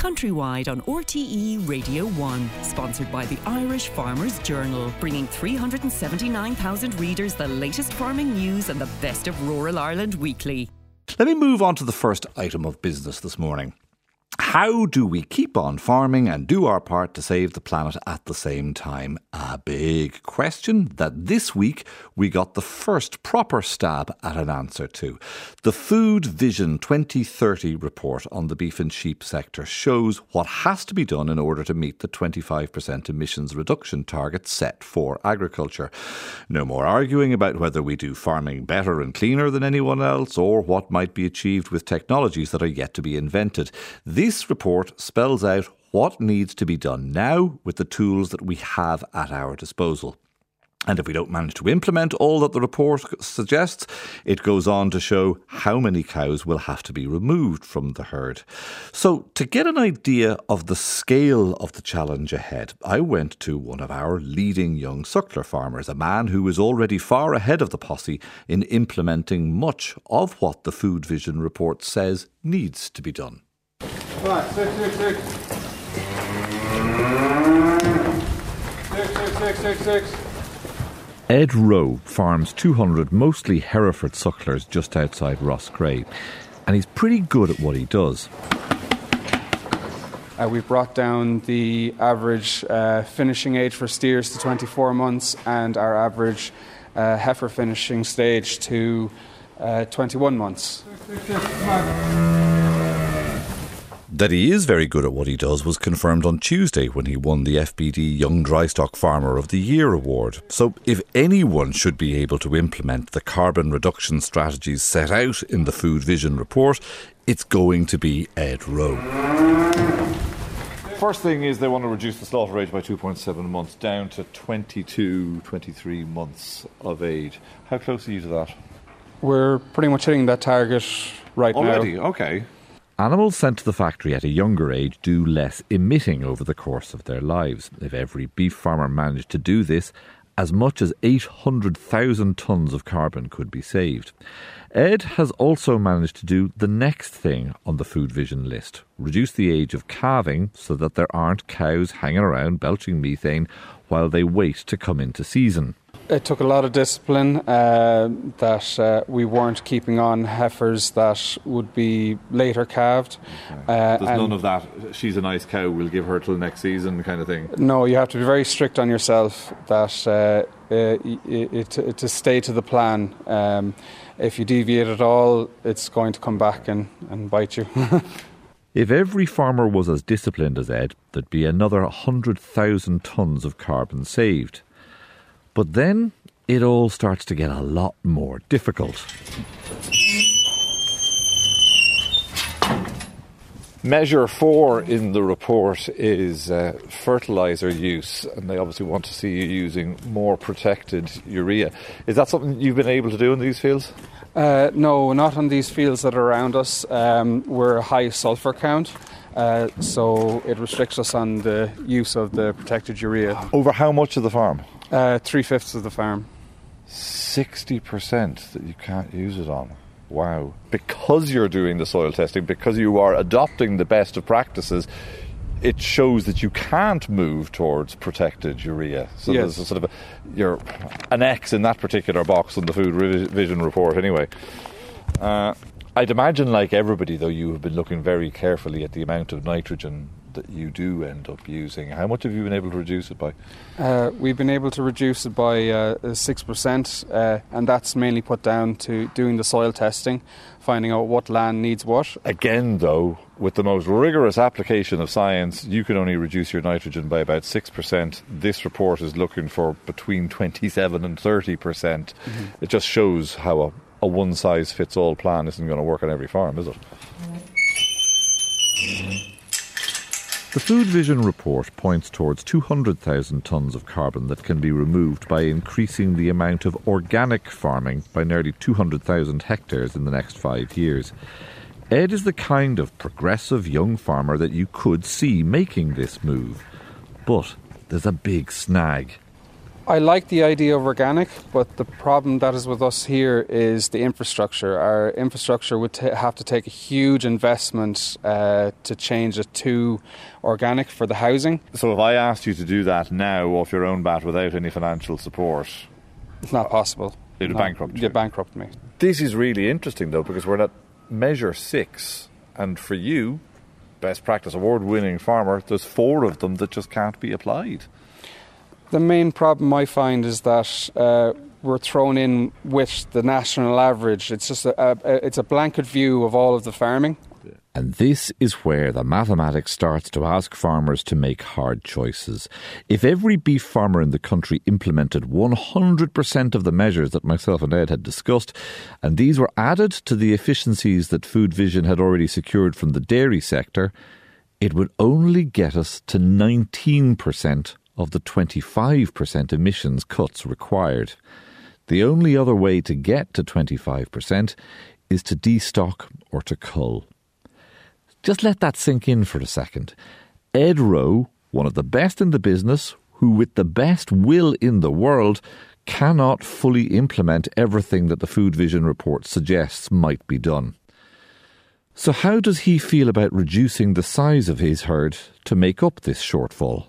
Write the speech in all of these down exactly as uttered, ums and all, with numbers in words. Countrywide on R T E Radio one, sponsored by the Irish Farmers' Journal, bringing three hundred seventy-nine thousand readers the latest farming news and the best of rural Ireland weekly. Let me move on to the first item of business this morning. How do we keep on farming and do our part to save the planet at the same time? A big question that this week we got the first proper stab at an answer to. The Food Vision twenty thirty report on the beef and sheep sector shows what has to be done in order to meet the twenty-five percent emissions reduction target set for agriculture. No more arguing about whether we do farming better and cleaner than anyone else or what might be achieved with technologies that are yet to be invented. This report spells out what needs to be done now with the tools that we have at our disposal. And if we don't manage to implement all that the report suggests, it goes on to show how many cows will have to be removed from the herd. So to get an idea of the scale of the challenge ahead, I went to one of our leading young suckler farmers, a man who is already far ahead of the posse in implementing much of what the Food Vision report says needs to be done. Right, six, six, six. Six, six, six, six, six. Ed Rowe farms two hundred mostly Hereford sucklers just outside Ross Gray, and he's pretty good at what he does. Uh, we've brought down the average uh, finishing age for steers to twenty-four months and our average uh, heifer finishing stage to uh, twenty-one months. Six, six, six. That he is very good at what he does was confirmed on Tuesday when he won the F B D Young Drystock Farmer of the Year Award. So if anyone should be able to implement the carbon reduction strategies set out in the Food Vision report, it's going to be Ed Rowe. First thing is they want to reduce the slaughter age by two point seven months down to twenty-two, twenty-three months of age. How close are you to that? We're pretty much hitting that target right Already? now. Already? Okay. Animals sent to the factory at a younger age do less emitting over the course of their lives. If every beef farmer managed to do this, as much as eight hundred thousand tonnes of carbon could be saved. Ed has also managed to do the next thing on the Food Vision list. Reduce the age of calving so that there aren't cows hanging around belching methane while they wait to come into season. It took a lot of discipline uh, that uh, we weren't keeping on heifers that would be later calved. Okay. Uh, There's none of that, she's a nice cow, we'll give her till next season kind of thing. No, you have to be very strict on yourself that uh, it, it, to stay to the plan. Um, if you deviate at all, it's going to come back and, and bite you. If every farmer was as disciplined as Ed, there'd be another one hundred thousand tonnes of carbon saved. But then it all starts to get a lot more difficult. Measure four in the report is uh, fertiliser use, and they obviously want to see you using more protected urea. Is that something you've been able to do in these fields? Uh, no, not on these fields that are around us. Um, we're a high sulphur count. Uh, so it restricts us on the use of the protected urea. Over how much of the farm? Uh, three-fifths of the farm. sixty percent that you can't use it on. Wow. Because you're doing the soil testing, because you are adopting the best of practices, it shows that you can't move towards protected urea. So yes. There's a sort of a, you're an X in that particular box in the Food Vision report anyway. Uh, I'd imagine, like everybody, though, you have been looking very carefully at the amount of nitrogen that you do end up using. How much have you been able to reduce it by? Uh, we've been able to reduce it by uh, six percent, uh, and that's mainly put down to doing the soil testing, finding out what land needs what. Again, though, with the most rigorous application of science, you can only reduce your nitrogen by about six percent. This report is looking for between twenty-seven and thirty percent. Mm-hmm. It just shows how a A one-size-fits-all plan isn't going to work on every farm, is it? The Food Vision report points towards two hundred thousand tonnes of carbon that can be removed by increasing the amount of organic farming by nearly two hundred thousand hectares in the next five years. Ed is the kind of progressive young farmer that you could see making this move. But there's a big snag. I like the idea of organic, but the problem that is with us here is the infrastructure. Our infrastructure would t- have to take a huge investment uh, to change it to organic for the housing. So if I asked you to do that now off your own bat without any financial support... It's not possible. It would bankrupt you. You'd bankrupt me. This is really interesting, though, because we're at measure six, and for you, best practice award-winning farmer, there's four of them that just can't be applied. The main problem I find is that uh, we're thrown in with the national average. It's just a, a, it's a blanket view of all of the farming. And this is where the mathematics starts to ask farmers to make hard choices. If every beef farmer in the country implemented one hundred percent of the measures that myself and Ed had discussed, and these were added to the efficiencies that Food Vision had already secured from the dairy sector, it would only get us to nineteen percent of the twenty-five percent emissions cuts required. The only other way to get to twenty-five percent is to destock or to cull. Just let that sink in for a second. Ed Rowe, one of the best in the business, who with the best will in the world cannot fully implement everything that the Food Vision report suggests might be done. So how does he feel about reducing the size of his herd to make up this shortfall?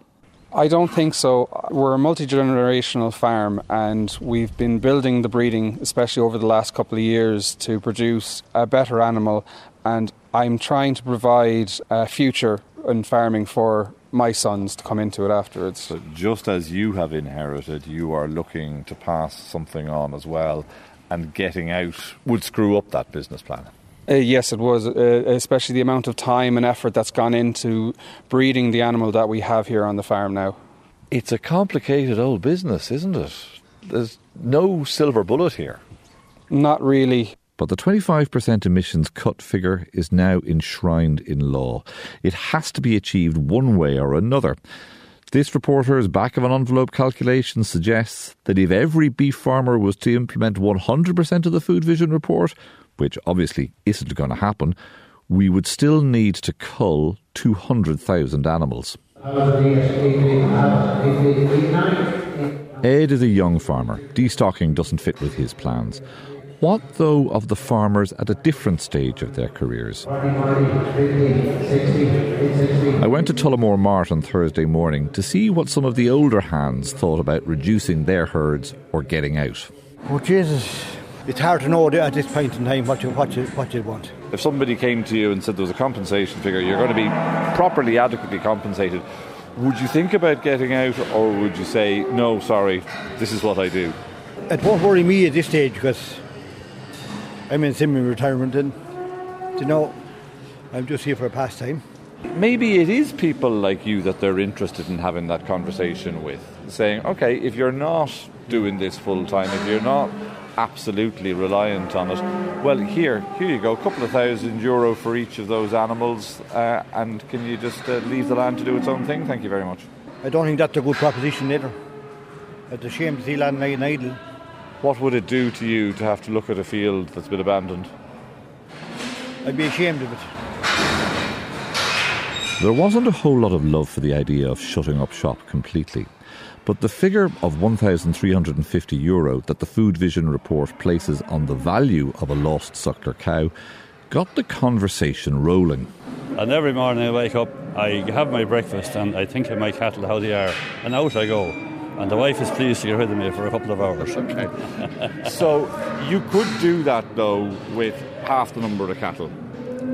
I don't think so. We're a multi-generational farm, and we've been building the breeding, especially over the last couple of years, to produce a better animal. And I'm trying to provide a future in farming for my sons to come into it afterwards. So just as you have inherited, you are looking to pass something on as well, and getting out would screw up that business plan. Uh, yes, it was, uh, especially the amount of time and effort that's gone into breeding the animal that we have here on the farm now. It's a complicated old business, isn't it? There's no silver bullet here. Not really. But the twenty-five percent emissions cut figure is now enshrined in law. It has to be achieved one way or another. This reporter's back-of-an-envelope calculation suggests that if every beef farmer was to implement one hundred percent of the Food Vision report, which obviously isn't going to happen, we would still need to cull two hundred thousand animals. Ed is a young farmer. Destocking doesn't fit with his plans. What, though, of the farmers at a different stage of their careers? I went to Tullamore Mart on Thursday morning to see what some of the older hands thought about reducing their herds or getting out. Oh, Jesus. It's hard to know at this point in time what you, what you, what you want. If somebody came to you and said there was a compensation figure, you're going to be properly, adequately compensated, would you think about getting out, or would you say, no, sorry, this is what I do? It won't worry me at this stage, because I'm in semi-retirement and, you know, I'm just here for a pastime. Maybe it is people like you that they're interested in having that conversation with, saying, OK, if you're not doing this full-time, if you're not absolutely reliant on it, well, here here you go, a couple of thousand euro for each of those animals, uh, and can you just uh, leave the land to do its own thing? Thank you very much. I don't think that's a good proposition either. It's a shame to see land lying idle. What would it do to you to have to look at a field that's been abandoned? I'd be ashamed of it. There wasn't a whole lot of love for the idea of shutting up shop completely. But the figure of one thousand three hundred fifty euro that the Food Vision report places on the value of a lost suckler cow got the conversation rolling. And every morning I wake up, I have my breakfast and I think of my cattle, how they are, and out I go. And the wife is pleased to get rid of me for a couple of hours. Okay. So you could do that, though, with half the number of cattle?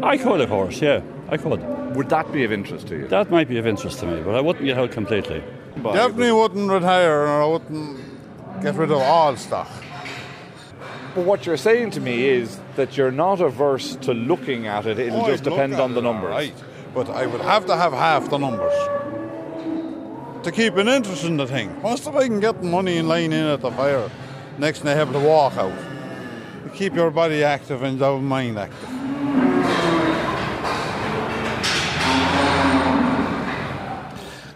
I could, of course, yeah, I could. Would that be of interest to you? That might be of interest to me, but I wouldn't get out completely. Definitely wouldn't retire, and I wouldn't get rid of all stock. But what you're saying to me is that you're not averse to looking at it, it'll oh, just I'd depend on the numbers. Right. But I would have to have half the numbers to keep an interest in the thing. Most of I can get money and lying in at the fire, next thing I have to walk out. You keep your body active and your mind active.